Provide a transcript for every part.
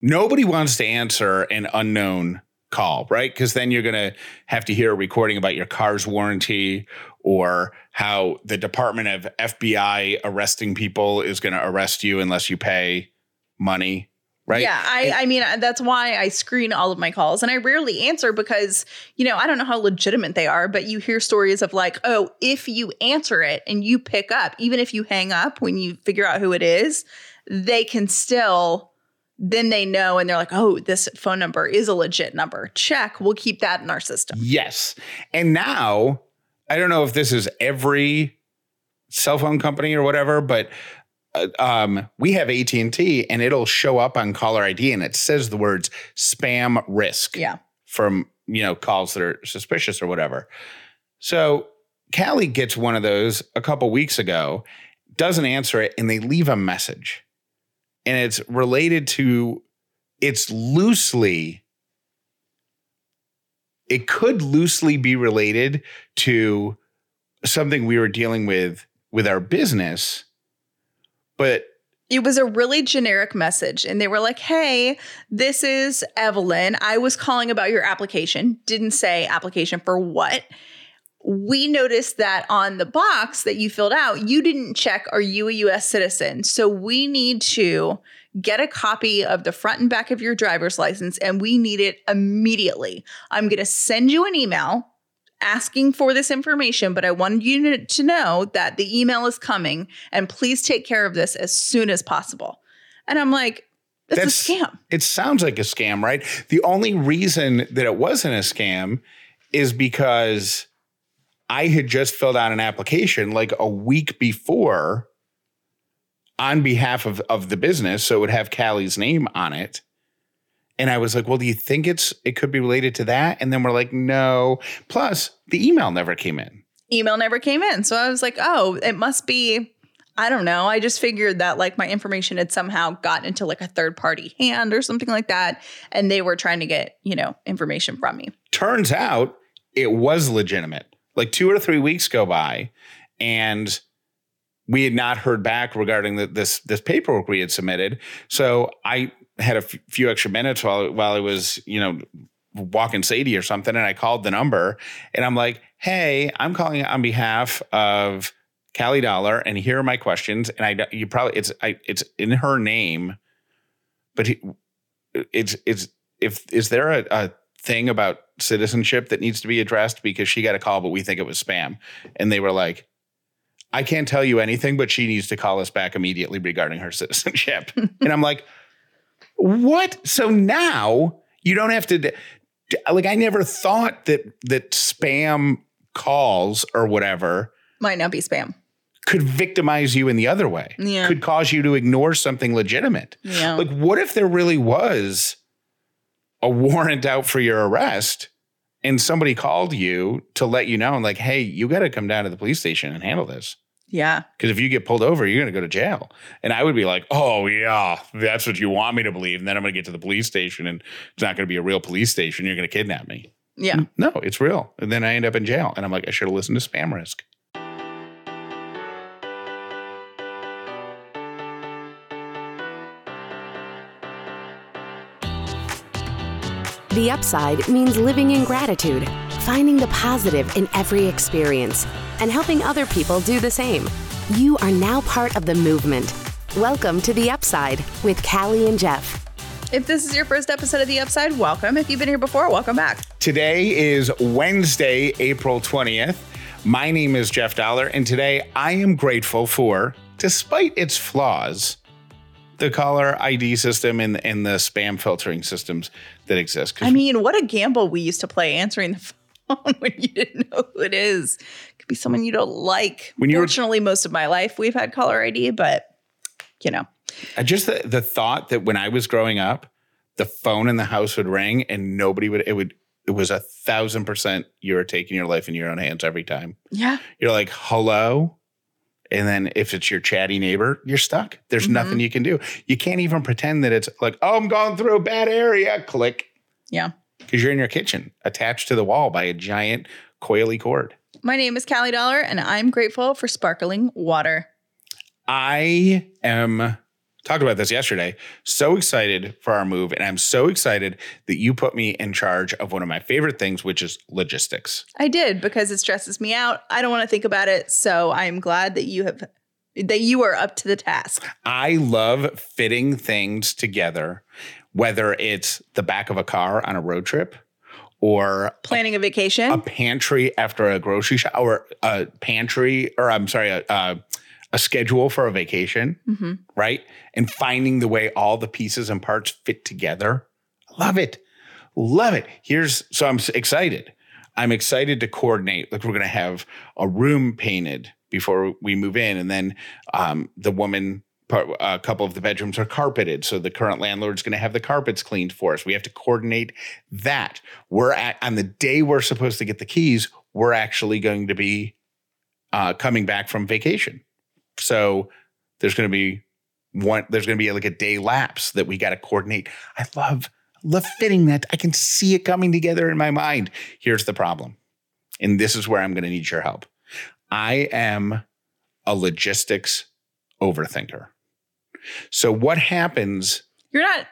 Nobody wants to answer an unknown call, right? Because then you're going to have to hear a recording about your car's warranty or how the Department of FBI arresting people is going to arrest you unless you pay money, right? Yeah, I mean, that's why I screen all of my calls and I rarely answer because, you know, I don't know how legitimate they are, but you hear stories of like, oh, if you answer it and you pick up, even if you hang up when you figure out who it is, they can still... then they know and they're like, oh, this phone number is a legit number. Check. We'll keep that in our system. Yes. And now, I don't know if this is every cell phone company or whatever, but we have AT&T and it'll show up on caller ID and it says the words spam risk from, you know, calls that are suspicious or whatever. So Callie gets one of those a couple weeks ago, doesn't answer it, and they leave a message. And it's related to, it's loosely, it could loosely be related to something we were dealing with our business, but. It was a really generic message. And they were like, hey, this is Evelyn. I was calling about your application. Didn't say application for what. We noticed that on the box that you filled out, you didn't check, are you a U.S. citizen? So we need to get a copy of the front and back of your driver's license, and we need it immediately. I'm going to send you an email asking for this information, but I wanted you to know that the email is coming, and please take care of this as soon as possible. And I'm like, that's a scam. It sounds like a scam, right? The only reason that it wasn't a scam is because I had just filled out an application like a week before on behalf of the business. So it would have Callie's name on it. And I was like, well, do you think it could be related to that? And then we're like, no. Plus, the email never came in. So I was like, oh, it must be, I don't know. I just figured that like my information had somehow gotten into like a third party hand or something like that. And they were trying to get, you know, information from me. Turns out it was legitimate. Like 2 or 3 weeks go by and we had not heard back regarding this paperwork we had submitted. So I had a few extra minutes while I was, you know, walking Sadie or something. And I called the number and I'm like, hey, I'm calling on behalf of Callie Dollar. And here are my questions. And it's in her name. But is there a thing about citizenship that needs to be addressed because she got a call, but we think it was spam. And they were like, I can't tell you anything, but she needs to call us back immediately regarding her citizenship. And I'm like, what? So now you don't have to, like, I never thought that spam calls or whatever might not be spam. Could victimize you in the other way. Yeah. Could cause you to ignore something legitimate. Yeah. Like, what if there really was a warrant out for your arrest and somebody called you to let you know and like, hey, you got to come down to the police station and handle this. Yeah. Because if you get pulled over, you're going to go to jail. And I would be like, oh, yeah, that's what you want me to believe. And then I'm going to get to the police station and it's not going to be a real police station. You're going to kidnap me. Yeah. No, it's real. And then I end up in jail. And I'm like, I should have listened to Spam Risk. The upside means living in gratitude, finding the positive in every experience, and helping other people do the same. You are now part of the movement. Welcome to The Upside with Callie and Jeff. If this is your first episode of The Upside, welcome. If you've been here before, welcome back. Today is Wednesday, April 20th. My name is Jeff Dollar, and today I am grateful for, despite its flaws, the caller ID system and the spam filtering systems that exist. I mean, what a gamble we used to play answering the phone when you didn't know who it is. It could be someone you don't like. Fortunately, most of my life we've had caller ID, but, you know. Just the thought that when I was growing up, the phone in the house would ring and nobody would – it was 1,000% you were taking your life in your own hands every time. Yeah. You're like, hello? And then if it's your chatty neighbor, you're stuck. There's nothing you can do. You can't even pretend that it's like, oh, I'm going through a bad area. Click. Yeah. Because you're in your kitchen attached to the wall by a giant coily cord. My name is Callie Dollar, and I'm grateful for sparkling water. I am talked about this yesterday, so excited for our move. And I'm so excited that you put me in charge of one of my favorite things, which is logistics. I did, because it stresses me out. I don't want to think about it. So I'm glad that you are up to the task. I love fitting things together, whether it's the back of a car on a road trip, or planning a vacation, a pantry after a grocery shop, or a pantry, or I'm sorry, a schedule for a vacation, mm-hmm. right? And finding the way all the pieces and parts fit together. Love it. So I'm excited. I'm excited to coordinate. Like, we're going to have a room painted before we move in. And then a couple of the bedrooms are carpeted. So the current landlord's going to have the carpets cleaned for us. We have to coordinate that. On the day we're supposed to get the keys, we're actually going to be coming back from vacation. So there's going to be like a day lapse that we got to coordinate. I love fitting that. I can see it coming together in my mind. Here's the problem. And this is where I'm going to need your help. I am a logistics overthinker. So what happens? You're not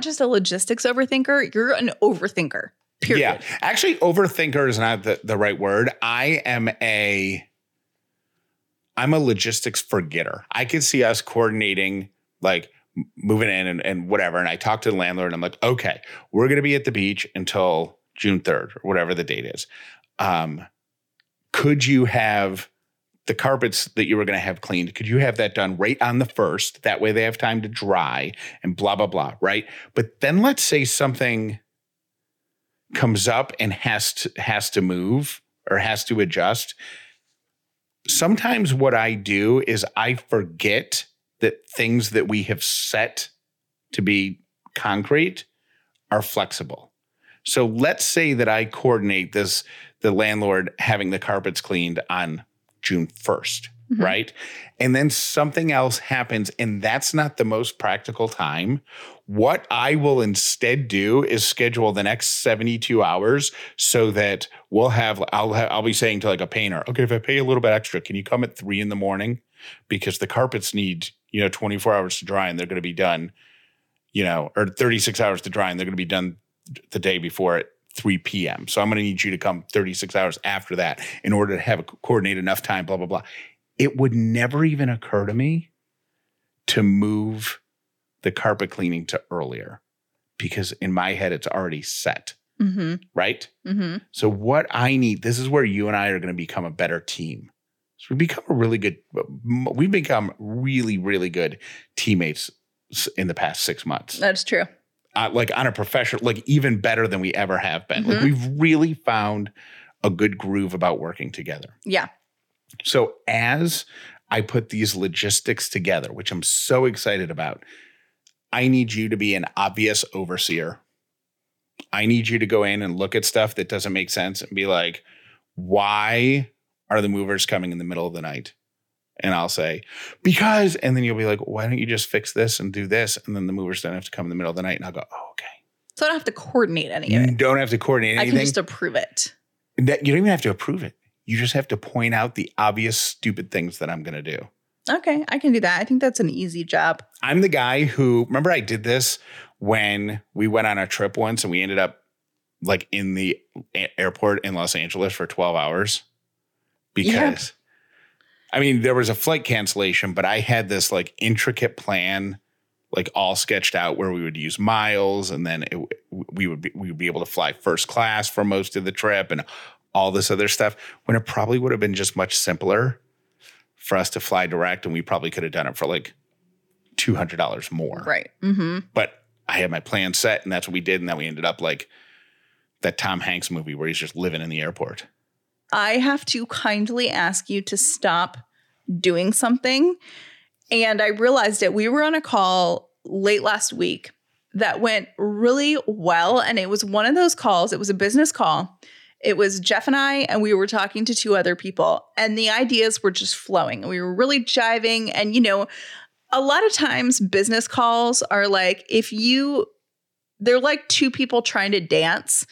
just a logistics overthinker. You're an overthinker, period. Yeah. Actually, overthinker is not the right word. I'm a logistics forgetter. I could see us coordinating, like moving in and whatever. And I talked to the landlord and I'm like, okay, we're going to be at the beach until June 3rd or whatever the date is. Could you have the carpets that you were going to have cleaned? Could you have that done right on the first? That way they have time to dry and blah, blah, blah. Right. But then let's say something comes up and has to move or has to adjust. Sometimes what I do is I forget that things that we have set to be concrete are flexible. So let's say that I coordinate the landlord having the carpets cleaned on June 1st, mm-hmm. right? And then something else happens, and that's not the most practical time. What I will instead do is schedule the next 72 hours so that I'll be saying to like a painter, okay, if I pay a little bit extra, can you come at 3 a.m? because the carpets need, 24 hours to dry and they're going to be done, or 36 hours to dry and they're going to be done the day before it. 3 p.m. So I'm going to need you to come 36 hours after that in order to coordinate enough time, blah, blah, blah. It would never even occur to me to move the carpet cleaning to earlier because in my head, it's already set, mm-hmm. right? Mm-hmm. So what I need, this is where you and I are going to become a better team. So we've become really, really good teammates in the past 6 months. That's true. On a professional, even better than we ever have been. Mm-hmm. We've really found a good groove about working together. Yeah. So as I put these logistics together, which I'm so excited about, I need you to be an obvious overseer. I need you to go in and look at stuff that doesn't make sense and be like, why are the movers coming in the middle of the night? And I'll say, because, and then you'll be like, why don't you just fix this and do this? And then the movers don't have to come in the middle of the night. And I'll go, oh, okay. So I don't have to coordinate any of it. You don't have to coordinate anything. I can just approve it. You don't even have to approve it. You just have to point out the obvious stupid things that I'm going to do. Okay, I can do that. I think that's an easy job. I'm the guy who, remember I did this when we went on a trip once and we ended up in the airport in Los Angeles for 12 hours because... Yep. There was a flight cancellation, but I had this intricate plan, all sketched out where we would use miles. And then we would be able to fly first class for most of the trip and all this other stuff, when it probably would have been just much simpler for us to fly direct. And we probably could have done it for $200 more. Right. Mm-hmm. But I had my plan set and that's what we did. And then we ended up like that Tom Hanks movie where he's just living in the airport. I have to kindly ask you to stop doing something. And I realized it. We were on a call late last week that went really well. And it was one of those calls. It was a business call. It was Jeff and I, and we were talking to 2 other people. And the ideas were just flowing. We were really jiving. And, a lot of times business calls are they're like 2 people trying to dance.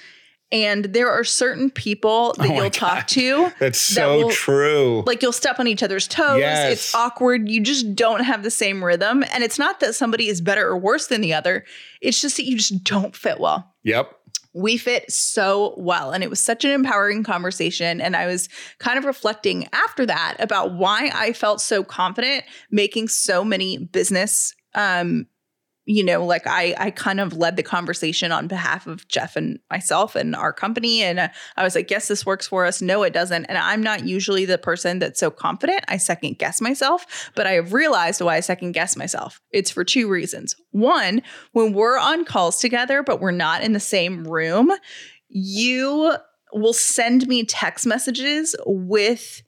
And there are certain people that you'll talk to. That's so true. Like, you'll step on each other's toes. Yes. It's awkward. You just don't have the same rhythm. And it's not that somebody is better or worse than the other. It's just that you just don't fit well. Yep. We fit so well. And it was such an empowering conversation. And I was kind of reflecting after that about why I felt so confident making so many business you know, like I kind of led the conversation on behalf of Jeff and myself and our company. And I was like, yes, this works for us. No, it doesn't. And I'm not usually the person that's so confident. I second guess myself, but I have realized why I second guess myself. It's for two reasons. One, when we're on calls together, but we're not in the same room, you will send me text messages with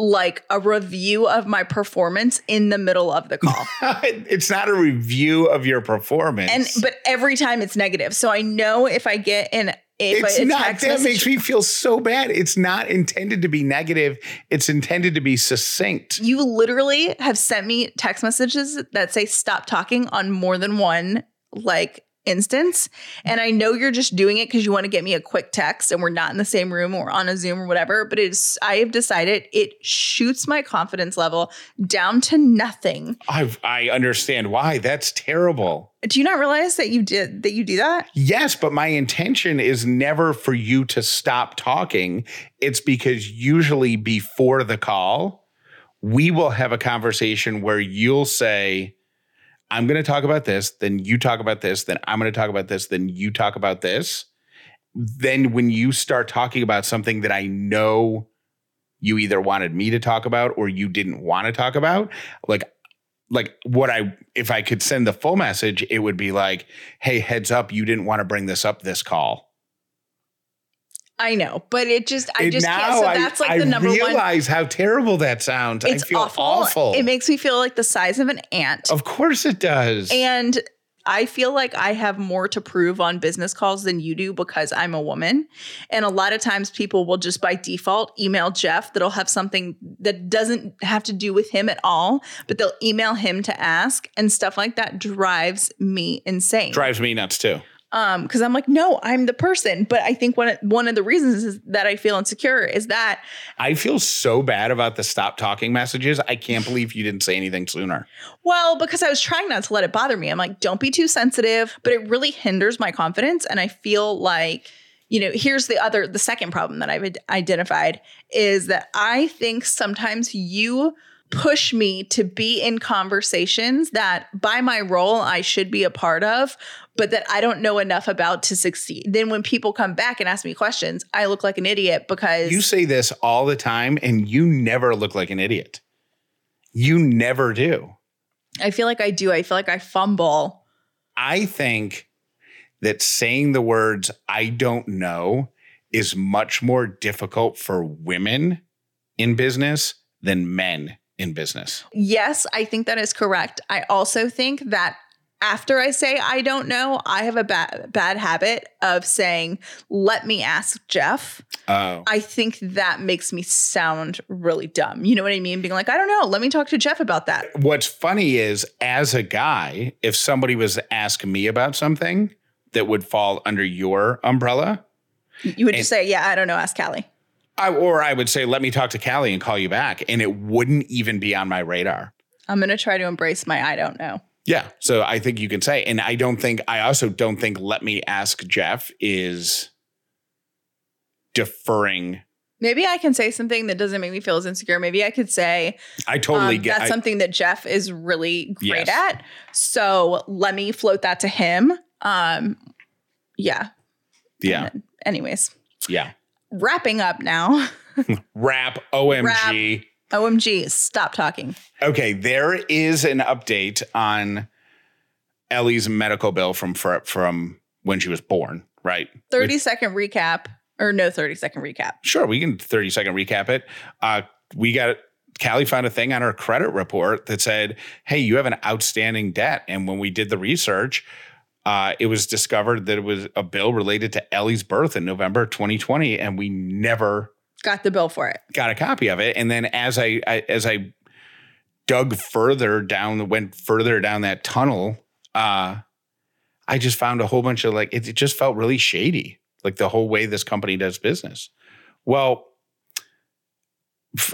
like a review of my performance in the middle of the call. It's not a review of your performance. But every time it's negative. So I know if I get in that makes me feel so bad. It's not intended to be negative. It's intended to be succinct. You literally have sent me text messages that say stop talking on more than one like instance. And I know you're just doing it because you want to get me a quick text and we're not in the same room or on a Zoom or whatever, but I have decided it shoots my confidence level down to nothing. I understand why. That's terrible. Do you not realize that you do that? Yes, but my intention is never for you to stop talking. It's because usually before the call, we will have a conversation where you'll say, I'm going to talk about this, then you talk about this, then I'm going to talk about this, then you talk about this. Then when you start talking about something that I know you either wanted me to talk about or you didn't want to talk about, like if I could send the full message, it would be like, hey, heads up, you didn't want to bring this up this call. I know, but I just can't. So that's like the number one. I realize how terrible that sounds. It's I feel awful. It makes me feel like the size of an ant. Of course it does. And I feel like I have more to prove on business calls than you do because I'm a woman. And a lot of times people will just by default email Jeff that'll have something that doesn't have to do with him at all, but they'll email him to ask and stuff like that drives me insane. Drives me nuts too. Because I'm like, no, I'm the person. But I think one of the reasons is that I feel insecure is that I feel so bad about the stop talking messages. I can't believe you didn't say anything sooner. Well, because I was trying not to let it bother me. I'm like, don't be too sensitive, but it really hinders my confidence. And I feel like, you know, here's the second problem that I've identified is that I think sometimes you push me to be in conversations that by my role I should be a part of, but that I don't know enough about to succeed. Then when people come back and ask me questions, I look like an idiot because you say this all the time and you never look like an idiot. You never do. I feel like I do. I feel like I fumble. I think that saying the words I don't know is much more difficult for women in business than men in business. Yes, I think that is correct. I also think that after I say I don't know, I have a bad habit of saying, let me ask Jeff. Oh. I think that makes me sound really dumb. You know what I mean? Being like, I don't know. Let me talk to Jeff about that. What's funny is as a guy, if somebody was to ask me about something that would fall under your umbrella. You would just say, yeah, I don't know. Ask Callie. Or I would say, let me talk to Callie and call you back. And it wouldn't even be on my radar. I'm going to try to embrace my I don't know. Yeah. So I think you can say, and I also don't think let me ask Jeff is deferring. Maybe I can say something that doesn't make me feel as insecure. Maybe I could say I totally get that's something that Jeff is really great at. So let me float that to him. Yeah. Then, anyways. Yeah. Wrapping up now. OMG. Stop talking. Okay. There is an update on Ellie's medical bill from when she was born, right? 30-second recap. Sure. We can 30-second recap it. Callie found a thing on her credit report that said, hey, you have an outstanding debt. And when we did the research, it was discovered that it was a bill related to Ellie's birth in November 2020, and we never got the bill for it. Got a copy of it, and then as I went further down that tunnel, I just found a whole bunch of it just felt really shady. like the whole way this company does business. Well,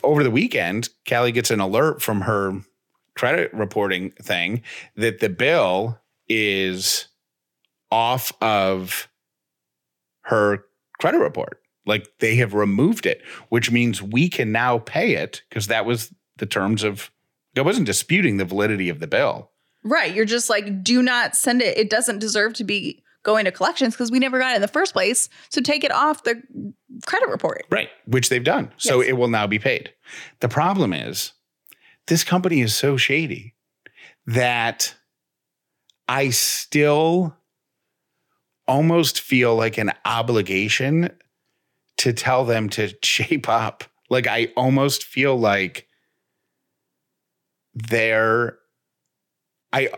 over the weekend, Callie gets an alert from her credit reporting thing that the bill is off of her credit report. Like they have removed it, which means we can now pay it because that was the terms of, I wasn't disputing the validity of the bill. Right. You're just like, do not send it. It doesn't deserve to be going to collections because we never got it in the first place. So take it off the credit report. Right. Which they've done. Yes. So it will now be paid. The problem is this company is so shady that I still almost feel like an obligation to tell them to shape up. Like I almost feel like I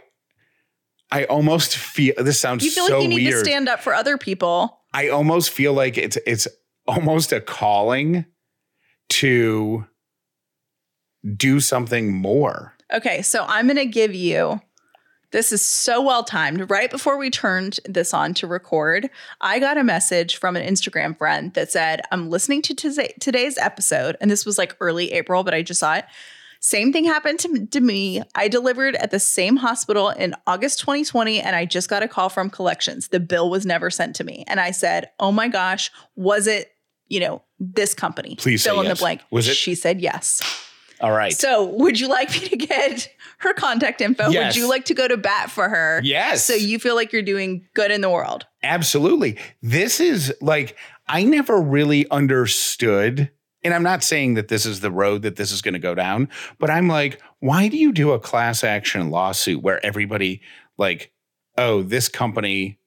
almost feel this sounds so weird. You feel like you need to stand up for other people. I almost feel like it's almost a calling to do something more. Okay, so I'm going to give you, this is so well timed. Right before we turned this on to record, I got a message from an Instagram friend that said, I'm listening to today's episode. And this was like early April, but I just saw it. Same thing happened to me. I delivered at the same hospital in August 2020, and I just got a call from collections. The bill was never sent to me. And I said, oh my gosh, was it, this company? Please fill in the blank. Was it? She said yes. All right. So would you like me to get her contact info? Yes. Would you like to go to bat for her? Yes. So you feel like you're doing good in the world. Absolutely. This is like, I never really understood. And I'm not saying that this is the road that this is going to go down, but I'm like, why do you do a class action lawsuit where everybody like, oh, this company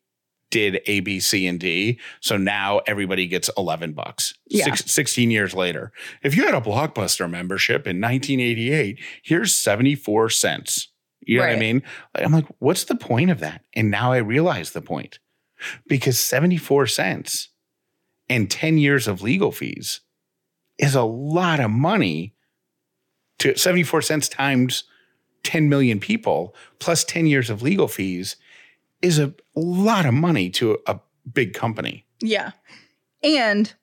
did A, B, C, and D. So now everybody gets $11. Yeah. 16 years later. If you had a Blockbuster membership in 1988, here's 74 cents. You know what I mean? I'm like, what's the point of that? And now I realize the point, because 74 cents and 10 years of legal fees is a lot of money. To 74 cents times 10 million people plus 10 years of legal fees is a lot of money to a big company. Yeah. And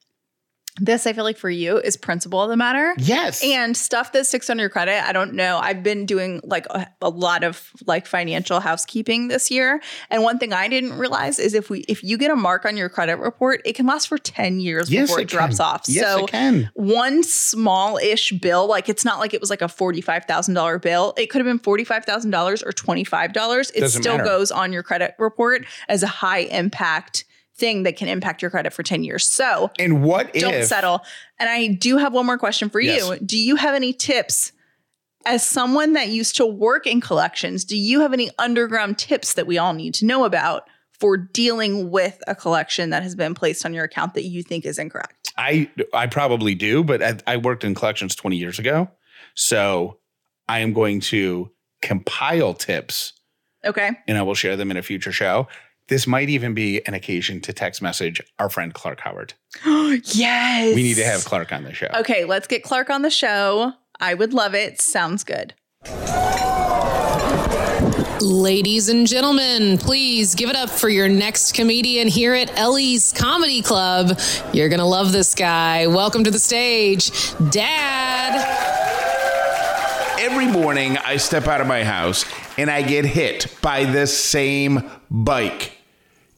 this, I feel like for you, is principle of the matter. Yes. And stuff that sticks on your credit. I don't know. I've been doing like a lot of like financial housekeeping this year. And one thing I didn't realize is if you get a mark on your credit report, it can last for 10 years before it drops off. Yes, so it can. One small-ish bill, like it's not like it was like a $45,000 bill. It could have been $45,000 or $25. It still goes on your credit report as a high impact thing that can impact your credit for 10 years. So and what don't if, settle. And I do have one more question for you. Do you have any tips as someone that used to work in collections? Do you have any underground tips that we all need to know about for dealing with a collection that has been placed on your account that you think is incorrect? I probably do, but I worked in collections 20 years ago. So I am going to compile tips. Okay. And I will share them in a future show. This might even be an occasion to text message our friend Clark Howard. Yes. We need to have Clark on the show. Okay, let's get Clark on the show. I would love it. Sounds good. Ladies and gentlemen, please give it up for your next comedian here at Ellie's Comedy Club. You're going to love this guy. Welcome to the stage, Dad. Every morning I step out of my house and I get hit by the same bike.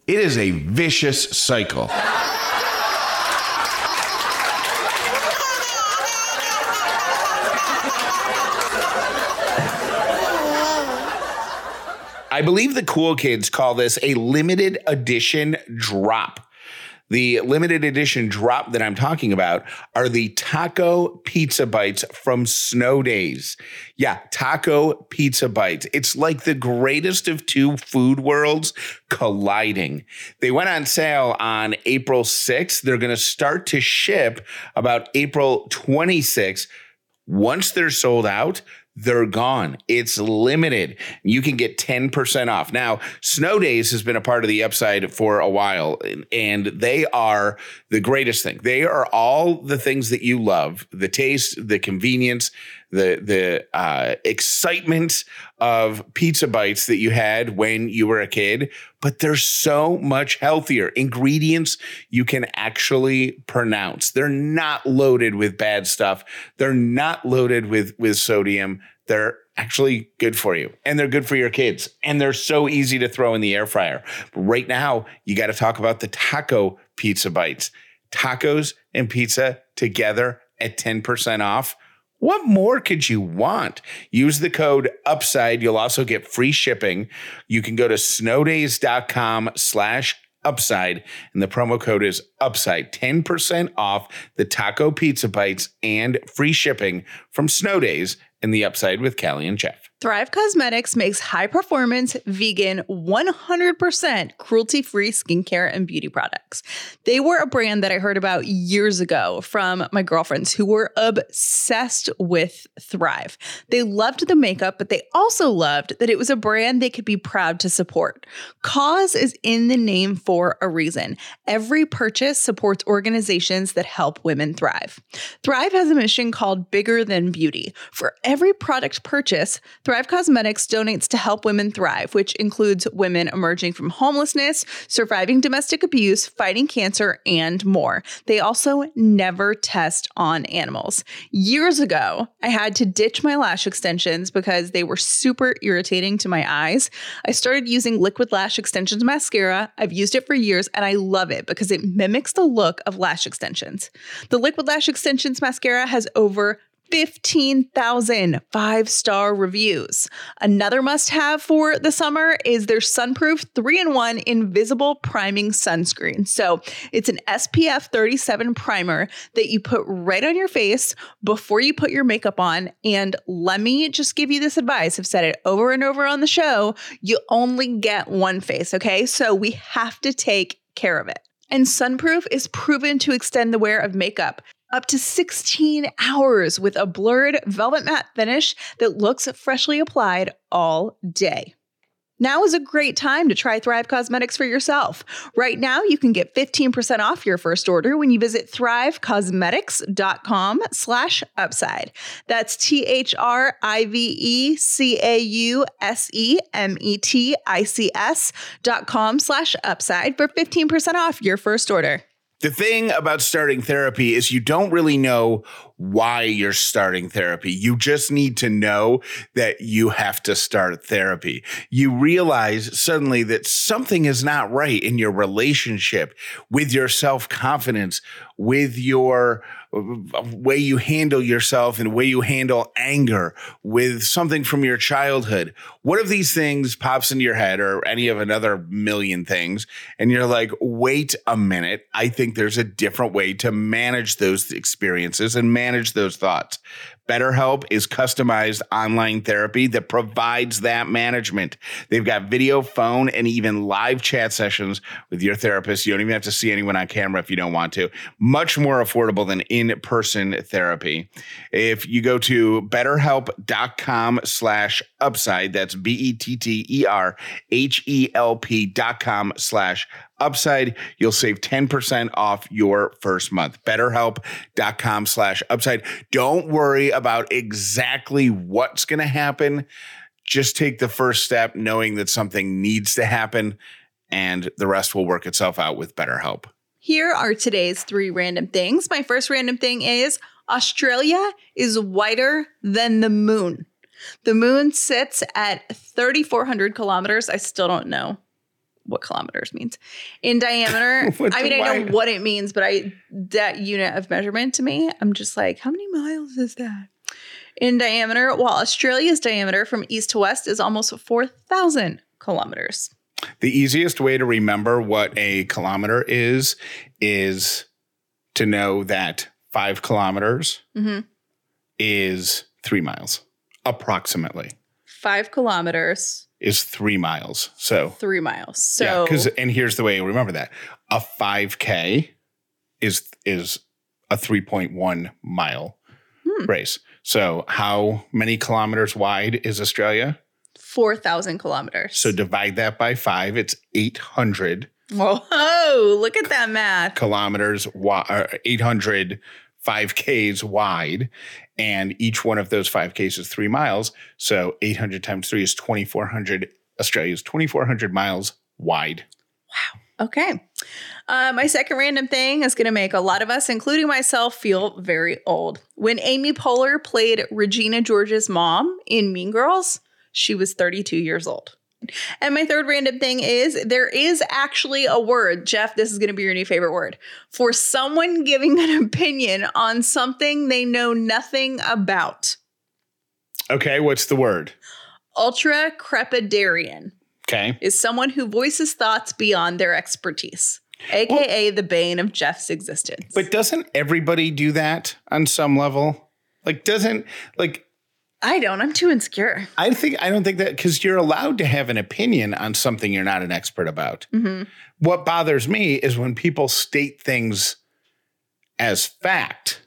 It is a vicious cycle. I believe the cool kids call this a limited edition drop. The limited edition drop that I'm talking about are the taco pizza bites from Snow Days. Yeah, taco pizza bites. It's like the greatest of two food worlds colliding. They went on sale on April 6th. They're going to start to ship about April 26th. Once they're sold out, they're gone. It's limited. You can get 10% off. Now, Snow Days has been a part of the Upside for a while, and they are the greatest thing. They are all the things that you love, the taste, the convenience, the excitement of pizza bites that you had when you were a kid, but they're so much healthier. Ingredients you can actually pronounce. They're not loaded with bad stuff. They're not loaded with sodium. They're actually good for you, and they're good for your kids, and they're so easy to throw in the air fryer. But right now, you got to talk about the taco pizza bites. Tacos and pizza together at 10% off. What more could you want? Use the code UPSIDE. You'll also get free shipping. You can go to snowdays.com/UPSIDE, and the promo code is UPSIDE. 10% off the taco pizza bites and free shipping from Snow Days and the Upside with Callie and Jeff. Thrive Causemetics makes high-performance, vegan, 100% cruelty-free skincare and beauty products. They were a brand that I heard about years ago from my girlfriends who were obsessed with Thrive. They loved the makeup, but they also loved that it was a brand they could be proud to support. Cause is in the name for a reason. Every purchase supports organizations that help women thrive. Thrive has a mission called Bigger Than Beauty. For every product purchase, Thrive Causemetics donates to help women thrive, which includes women emerging from homelessness, surviving domestic abuse, fighting cancer, and more. They also never test on animals. Years ago, I had to ditch my lash extensions because they were super irritating to my eyes. I started using Liquid Lash Extensions Mascara. I've used it for years, and I love it because it mimics the look of lash extensions. The Liquid Lash Extensions Mascara has over 15,000 five-star reviews. Another must-have for the summer is their Sunproof 3-in-1 Invisible Priming Sunscreen. So it's an SPF 37 primer that you put right on your face before you put your makeup on. And let me just give you this advice. I've said it over and over on the show. You only get one face, okay? So we have to take care of it. And Sunproof is proven to extend the wear of makeup up to 16 hours with a blurred velvet matte finish that looks freshly applied all day. Now is a great time to try Thrive Causemetics for yourself. Right now, you can get 15% off your first order when you visit thrivecosmetics.com/upside. That's thrivecausemetics.com/upside for 15% off your first order. The thing about starting therapy is you don't really know why you're starting therapy. You just need to know that you have to start therapy. You realize suddenly that something is not right in your relationship, with your self-confidence, with your way you handle yourself and way you handle anger, with something from your childhood. One of these things pops into your head, or any of another million things, and you're like, wait a minute, I think there's a different way to manage those experiences and manage those thoughts. BetterHelp is customized online therapy that provides that management. They've got video, phone, and even live chat sessions with your therapist. You don't even have to see anyone on camera if you don't want to. Much more affordable than in-person therapy. If you go to betterhelp.com/upside, that's BetterHelp.com/upside, you'll save 10% off your first month. BetterHelp.com/upside. Don't worry about exactly what's going to happen. Just take the first step knowing that something needs to happen, and the rest will work itself out with BetterHelp. Here are today's three random things. My first random thing is Australia is whiter than the moon. The moon sits at 3,400 kilometers. I still don't know what kilometers means in diameter. I mean, I know what it means, but that unit of measurement to me, I'm just like, how many miles is that? In diameter, while Australia's diameter from east to west is almost 4,000 kilometers. The easiest way to remember what a kilometer is to know that 5 kilometers is 3 miles, approximately. 5 kilometers is 3 miles. So 3 miles. So yeah, and here's the way you remember that. A 5K is a 3.1 mile race. So how many kilometers wide is Australia? 4,000 kilometers. So divide that by 5, it's 800. Whoa, look at that math. Kilometers, 800 5Ks wide, and each one of those 5Ks is 3 miles. So 800 times 3 is 2,400. Australia is 2,400 miles wide. Wow. Okay. My second random thing is going to make a lot of us, including myself, feel very old. When Amy Poehler played Regina George's mom in Mean Girls, she was 32 years old. And my third random thing is there is actually a word, Jeff, this is going to be your new favorite word, for someone giving an opinion on something they know nothing about. Okay, what's the word? Ultra crepidarian. Okay. Is someone who voices thoughts beyond their expertise, a.k.a. the bane of Jeff's existence. But doesn't everybody do that on some level? Like, doesn't, like... I don't. I'm too insecure. I don't think that, because you're allowed to have an opinion on something you're not an expert about. Mm-hmm. What bothers me is when people state things as fact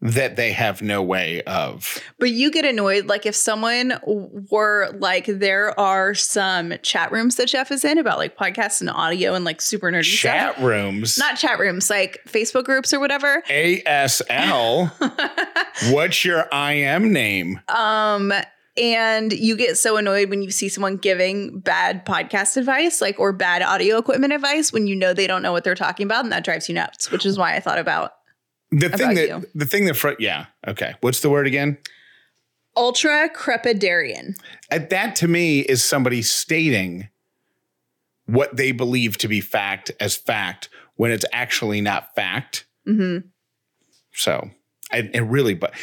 that they have no way of. But you get annoyed, like if someone were like, there are some chat rooms that Jeff is in about like podcasts and audio and like super nerdy chat stuff. Rooms, not chat rooms, like Facebook groups or whatever. ASL. What's your IM name? And you get so annoyed when you see someone giving bad podcast advice, like, or bad audio equipment advice when you know they don't know what they're talking about, and that drives you nuts, which is why I thought about. The thing that, okay. What's the word again? Ultra crepidarian. That to me is somebody stating what they believe to be fact as fact when it's actually not fact. Mm-hmm. So but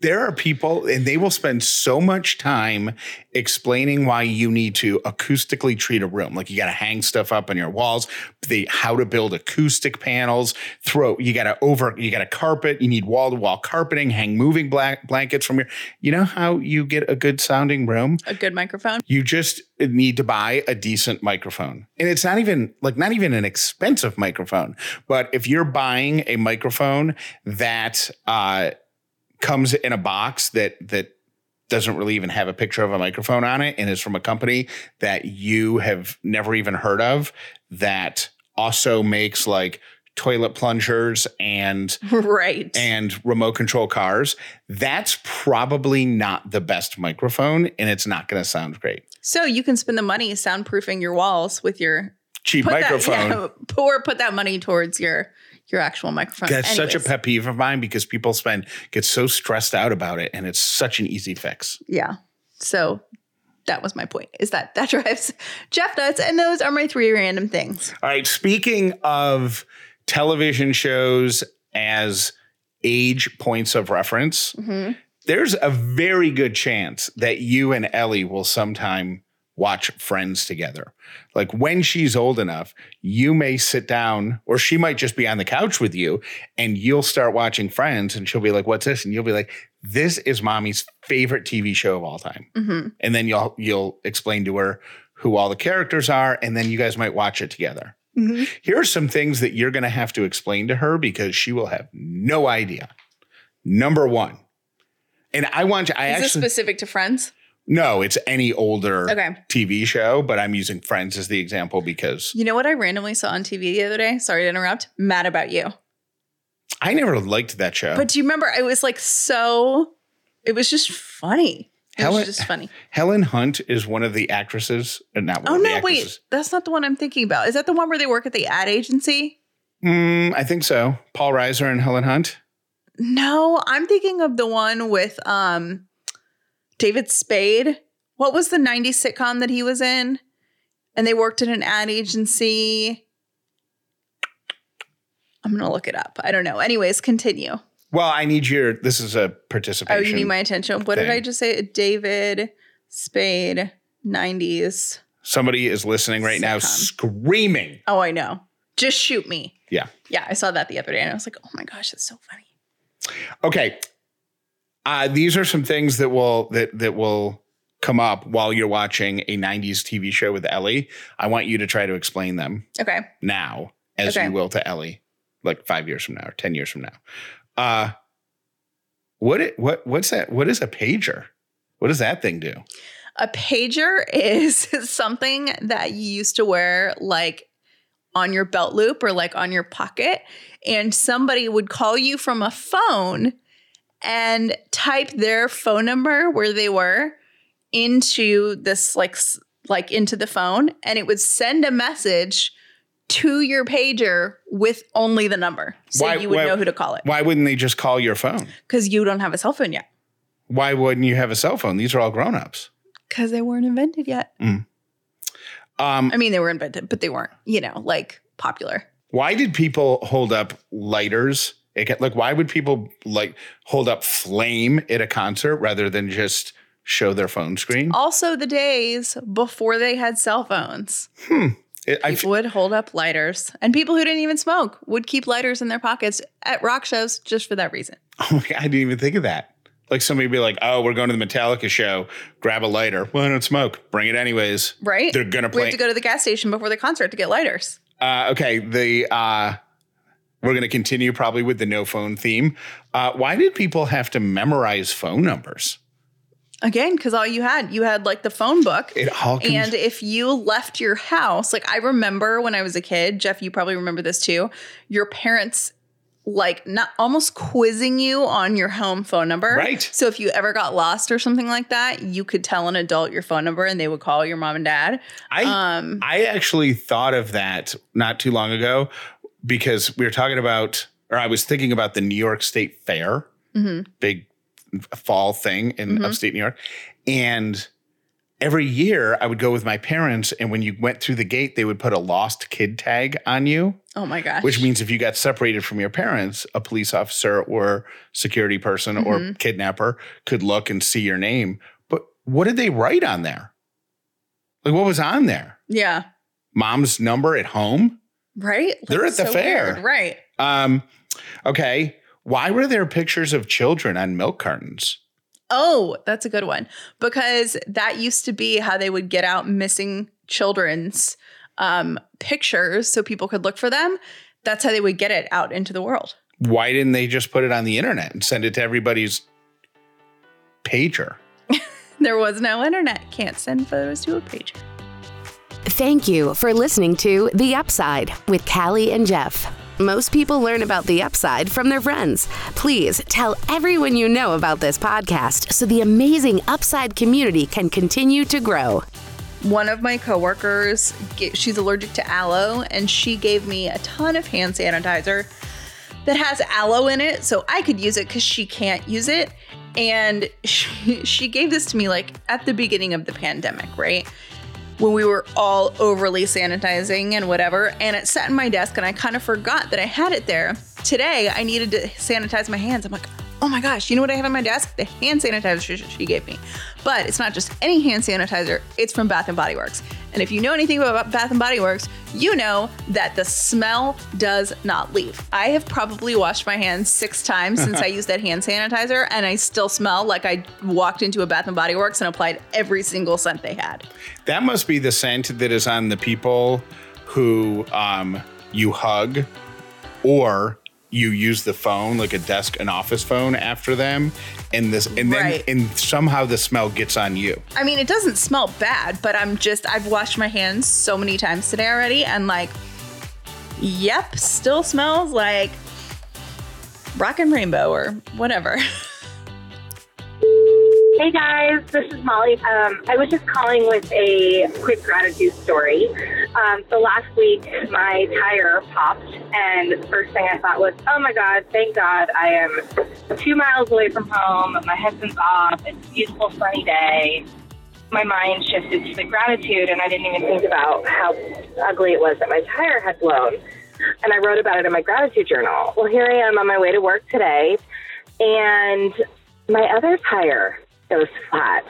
there are people, and they will spend so much time explaining why you need to acoustically treat a room. Like, you got to hang stuff up on your walls, how to build acoustic panels, you got to carpet, you need wall-to-wall carpeting, hang moving blankets from your, you know how you get a good sounding room? A good microphone? You just need to buy a decent microphone. And it's not even an expensive microphone, but if you're buying a microphone that comes in a box that doesn't really even have a picture of a microphone on it and is from a company that you have never even heard of, that also makes like toilet plungers and remote control cars, that's probably not the best microphone, and it's not going to sound great. So you can spend the money soundproofing your walls with your cheap microphone, or put that money towards your actual microphone. That's such a pet peeve of mine, because people get so stressed out about it, and it's such an easy fix. Yeah. So that was my point, is that drives Jeff nuts, and those are my three random things. All right. Speaking of television shows as age points of reference, mm-hmm. There's a very good chance that you and Ellie will sometime watch Friends together. Like, when she's old enough, you may sit down, or she might just be on the couch with you, and you'll start watching Friends, and she'll be like, what's this? And you'll be like, this is mommy's favorite TV show of all time. Mm-hmm. And then you'll explain to her who all the characters are, and then you guys might watch it together. Mm-hmm. Here are some things that you're going to have to explain to her, because she will have no idea. Number one. And is this specific to Friends? No, it's any older TV show, but I'm using Friends as the example because... You know what I randomly saw on TV the other day? Sorry to interrupt. Mad About You. I never liked that show. But do you remember? It was like so... It was just funny. Helen Hunt is one of the actresses. Wait. That's not the one I'm thinking about. Is that the one where they work at the ad agency? I think so. Paul Reiser and Helen Hunt? No, I'm thinking of the one with... David Spade. What was the 90s sitcom that he was in? And they worked at an ad agency. I'm going to look it up. I don't know. Anyways, continue. Well, I need this is a participation. Oh, you need my attention. What did I just say? David Spade, 90s. Somebody is listening right now screaming. Oh, I know. Just shoot me. Yeah. Yeah. I saw that the other day and I was like, oh my gosh, that's so funny. Okay. These are some things that will come up while you're watching a 90s TV show with Ellie. I want you to try to explain them. Okay. Now, as you will to Ellie, like 5 years from now or 10 years from now. What's that? What is a pager? What does that thing do? A pager is something that you used to wear like on your belt loop or like on your pocket, and somebody would call you from a phone and type their phone number where they were into this like into the phone, and it would send a message to your pager with only the number, so you would know who to call it. Why wouldn't they just call your phone? Because you don't have a cell phone yet. Why wouldn't you have a cell phone? These are all grown-ups. Because they weren't invented yet. Mm. I mean, they were invented, but they weren't, you know, like popular. Why did people hold up lighters? Like, why would people like hold up flame at a concert rather than just show their phone screen? Also, the days before they had cell phones. People would hold up lighters, and people who didn't even smoke would keep lighters in their pockets at rock shows just for that reason. Oh my God, I didn't even think of that. Like somebody would be like, oh, we're going to the Metallica show. Grab a lighter. Well, I don't smoke. Bring it anyways. Right. They're going to play. We have to go to the gas station before the concert to get lighters. Okay. We're going to continue probably with the no phone theme. Why did people have to memorize phone numbers? Again, because all you had like the phone book. It all comes. And if you left your house, like I remember when I was a kid, Jeff, you probably remember this too. Your parents like not almost quizzing you on your home phone number. Right. So if you ever got lost or something like that, you could tell an adult your phone number and they would call your mom and dad. I actually thought of that not too long ago because we were talking about, or I was thinking about the New York State Fair, big fall thing in upstate New York. And every year I would go with my parents, and when you went through the gate, they would put a lost kid tag on you. Oh my gosh. Which means if you got separated from your parents, a police officer or security person or kidnapper could look and see your name. But what did they write on there? Like what was on there? Yeah. Mom's number at home? Right. Like, they're at the fair. Weird. Right. Okay. Why were there pictures of children on milk cartons? Oh, that's a good one. Because that used to be how they would get out missing children's pictures so people could look for them. That's how they would get it out into the world. Why didn't they just put it on the internet and send it to everybody's pager? There was no internet. Can't send photos to a pager. Thank you for listening to The Upside with Callie and Jeff. Most people learn about The Upside from their friends. Please tell everyone you know about this podcast so the amazing Upside community can continue to grow. One of my coworkers, she's allergic to aloe, and she gave me a ton of hand sanitizer that has aloe in it, so I could use it because she can't use it. And she gave this to me like at the beginning of the pandemic, right? When we were all overly sanitizing and whatever, and it sat in my desk and I kind of forgot that I had it there. Today, I needed to sanitize my hands. I'm like, oh my gosh, you know what I have on my desk? The hand sanitizer she gave me. But it's not just any hand sanitizer, it's from Bath and Body Works. And if you know anything about Bath and Body Works, you know that the smell does not leave. I have probably washed my hands 6 times since I used that hand sanitizer, and I still smell like I walked into a Bath and Body Works and applied every single scent they had. That must be the scent that is on the people who you hug or you use the phone, like a desk, an office phone after them, and somehow the smell gets on you. I mean, it doesn't smell bad, but I've washed my hands so many times today already, and like, yep, still smells like Rockin' Rainbow or whatever. Hey guys, this is Molly. I was just calling with a quick gratitude story. So last week, my tire popped, and the first thing I thought was, oh my God, thank God I am 2 miles away from home. My husband's off. It's a beautiful sunny day. My mind shifted to the gratitude, and I didn't even think about how ugly it was that my tire had blown. And I wrote about it in my gratitude journal. Well, here I am on my way to work today, and my other tire goes flat.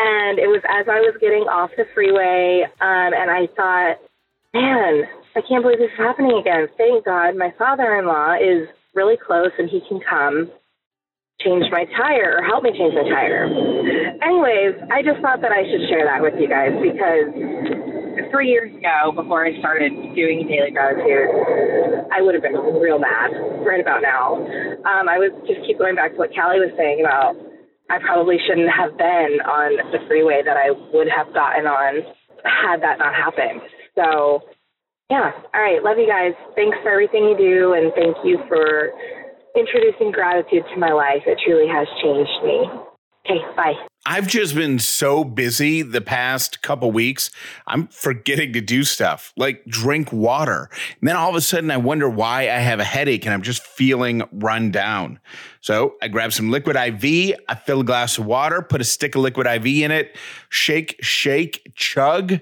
And it was as I was getting off the freeway, and I thought, man, I can't believe this is happening again. Thank God my father-in-law is really close and he can come change my tire or help me change my tire. Anyways, I just thought that I should share that with you guys because 3 years ago, before I started doing daily gratitude, I would have been real mad right about now. I would just keep going back to what Callie was saying about I probably shouldn't have been on the freeway that I would have gotten on had that not happened. So Yeah. All right. Love you guys. Thanks for everything you do. And thank you for introducing gratitude to my life. It truly has changed me. Okay. Bye. I've just been so busy the past couple weeks. I'm forgetting to do stuff like drink water. And then all of a sudden I wonder why I have a headache and I'm just feeling run down. So I grab some Liquid IV. I fill a glass of water, put a stick of Liquid IV in it, shake, chug.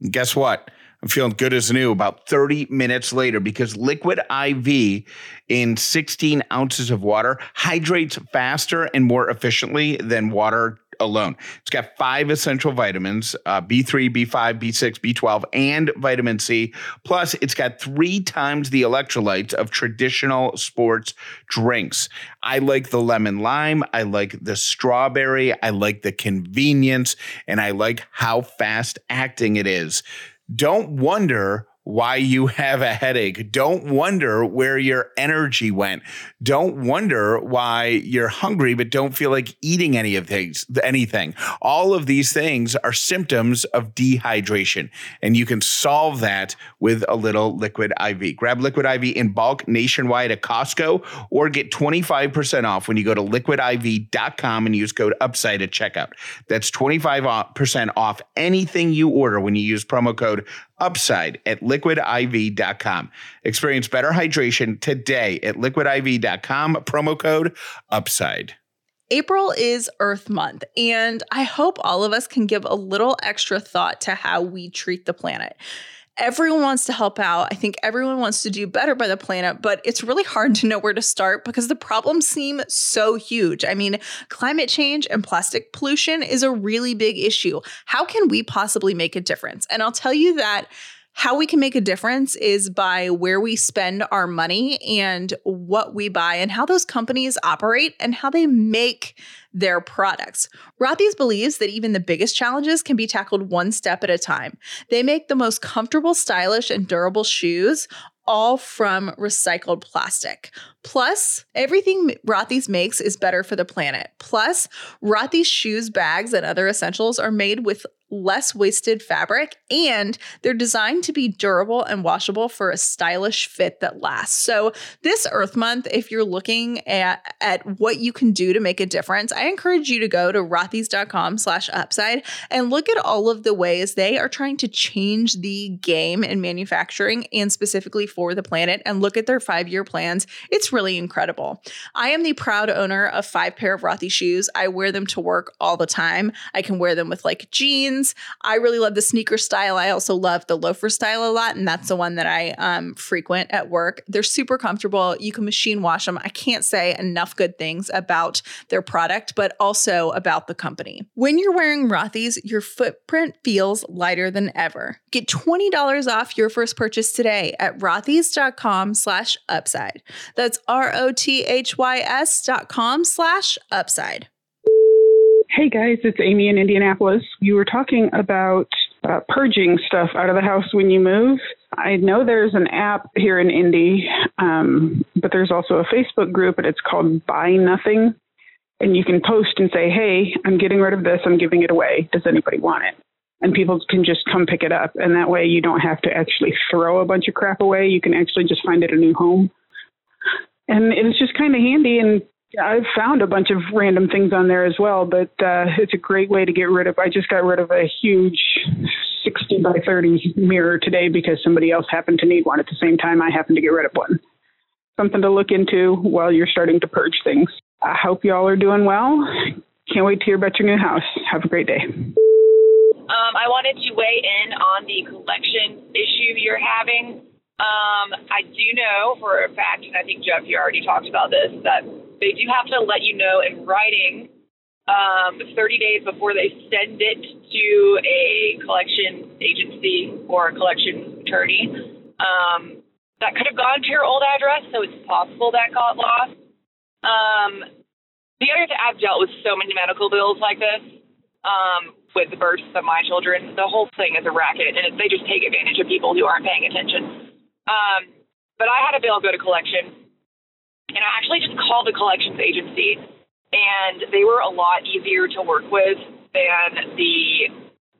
And guess what? I'm feeling good as new about 30 minutes later because Liquid IV in 16 ounces of water hydrates faster and more efficiently than water alone. It's got 5 essential vitamins, B3, B5, B6, B12, and vitamin C. Plus, it's got 3 times the electrolytes of traditional sports drinks. I like the lemon lime. I like the strawberry. I like the convenience, and I like how fast acting it is. Don't wonder why you have a headache. Don't wonder where your energy went. Don't wonder why you're hungry, but don't feel like eating anything. All of these things are symptoms of dehydration, and you can solve that with a little Liquid IV. Grab Liquid IV in bulk nationwide at Costco, or get 25% off when you go to liquidiv.com and use code UPSIDE at checkout. That's 25% off anything you order when you use promo code UPSIDE at liquidiv.com. Experience better hydration today at liquidiv.com. Promo code UPSIDE. April is Earth Month, and I hope all of us can give a little extra thought to how we treat the planet. Everyone wants to help out. I think everyone wants to do better by the planet, but it's really hard to know where to start because the problems seem so huge. I mean, climate change and plastic pollution is a really big issue. How can we possibly make a difference? And I'll tell you that how we can make a difference is by where we spend our money and what we buy and how those companies operate and how they make their products. Rothy's believes that even the biggest challenges can be tackled one step at a time. They make the most comfortable, stylish, and durable shoes, all from recycled plastic. Plus, everything Rothy's makes is better for the planet. Plus, Rothy's shoes, bags, and other essentials are made with less wasted fabric, and they're designed to be durable and washable for a stylish fit that lasts. So this Earth Month, if you're looking at what you can do to make a difference, I encourage you to go to rothys.com/upside and look at all of the ways they are trying to change the game in manufacturing and specifically for the planet, and look at their 5-year plans. It's really incredible. I am the proud owner of 5 pair of Rothy's shoes. I wear them to work all the time. I can wear them with like jeans. I really love the sneaker style. I also love the loafer style a lot, and that's the one that I frequent at work. They're super comfortable. You can machine wash them. I can't say enough good things about their product, but also about the company. When you're wearing Rothy's, your footprint feels lighter than ever. Get $20 off your first purchase today at rothys.com/upside. That's rothys.com/upside. Hey guys, it's Amy in Indianapolis. You were talking about purging stuff out of the house when you move. I know there's an app here in Indy, but there's also a Facebook group, and it's called Buy Nothing. And you can post and say, hey, I'm getting rid of this. I'm giving it away. Does anybody want it? And people can just come pick it up. And that way you don't have to actually throw a bunch of crap away. You can actually just find it a new home. And it's just kind of handy, and I've found a bunch of random things on there as well, but it's a great way to get rid of. I just got rid of a huge 60 by 30 mirror today because somebody else happened to need one at the same time I happened to get rid of one. Something to look into while you're starting to purge things. I hope y'all are doing well. Can't wait to hear about your new house. Have a great day. I wanted to weigh in on the collection issue you're having. I do know for a fact, and I think, Jeff, you already talked about this, that they do have to let you know in writing 30 days before they send it to a collection agency or a collection attorney. That could have gone to your old address, so it's possible that got lost. The other thing, I've dealt with so many medical bills like this with the births of my children. The whole thing is a racket, and they just take advantage of people who aren't paying attention. But I had a bill go to collection. And I actually just called the collections agency, and they were a lot easier to work with than the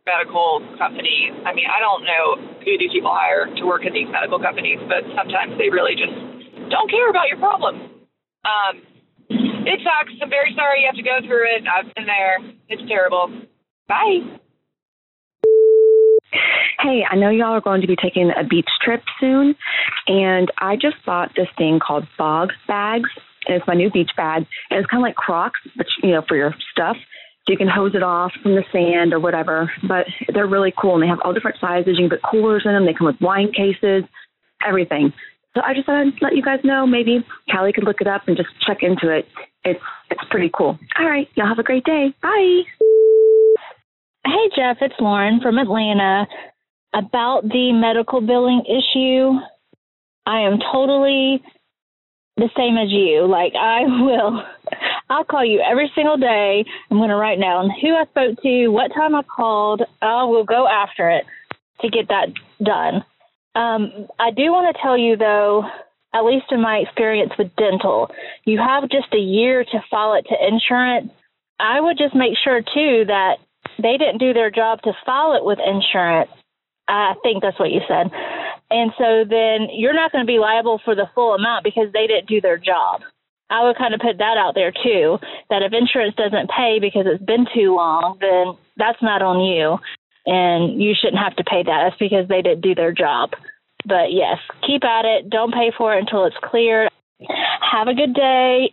medical company. I mean, I don't know who these people hire to work in these medical companies, but sometimes they really just don't care about your problem. It sucks. I'm very sorry you have to go through it. I've been there. It's terrible. Bye. Hey, I know y'all are going to be taking a beach trip soon, and I just bought this thing called Bogg Bags, and it's my new beach bag, and it's kind of like Crocs, but, you know, for your stuff. So you can hose it off from the sand or whatever, but they're really cool, and they have all different sizes. You can put coolers in them. They come with wine cases, everything. So I just thought I'd let you guys know. Maybe Callie could look it up and just check into it. It's pretty cool. All right. Y'all have a great day. Bye. Hey, Jeff. It's Lauren from Atlanta. About the medical billing issue, I am totally the same as you. Like, I'll call you every single day. I'm going to write down who I spoke to, what time I called. I will go after it to get that done. I do want to tell you, though, at least in my experience with dental, you have just a year to file it to insurance. I would just make sure, too, that they didn't do their job to file it with insurance. I think that's what you said. And so then you're not going to be liable for the full amount because they didn't do their job. I would kind of put that out there, too, that if insurance doesn't pay because it's been too long, then that's not on you. And you shouldn't have to pay that. That's because they didn't do their job. But, yes, keep at it. Don't pay for it until it's cleared. Have a good day.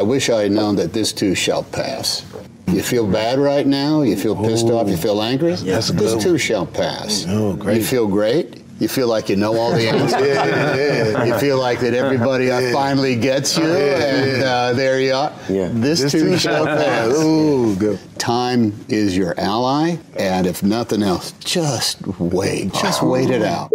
I wish I had known that this, too, shall pass. You feel bad right now? You feel pissed off? You feel angry? Yes, this, too, shall pass. Oh, great. You feel great? You feel like you know all the answers. You feel like that everybody finally gets you, and there you are. Yeah. This too shall pass. Ooh, good. Time is your ally, and if nothing else, just wait. Just wait it out.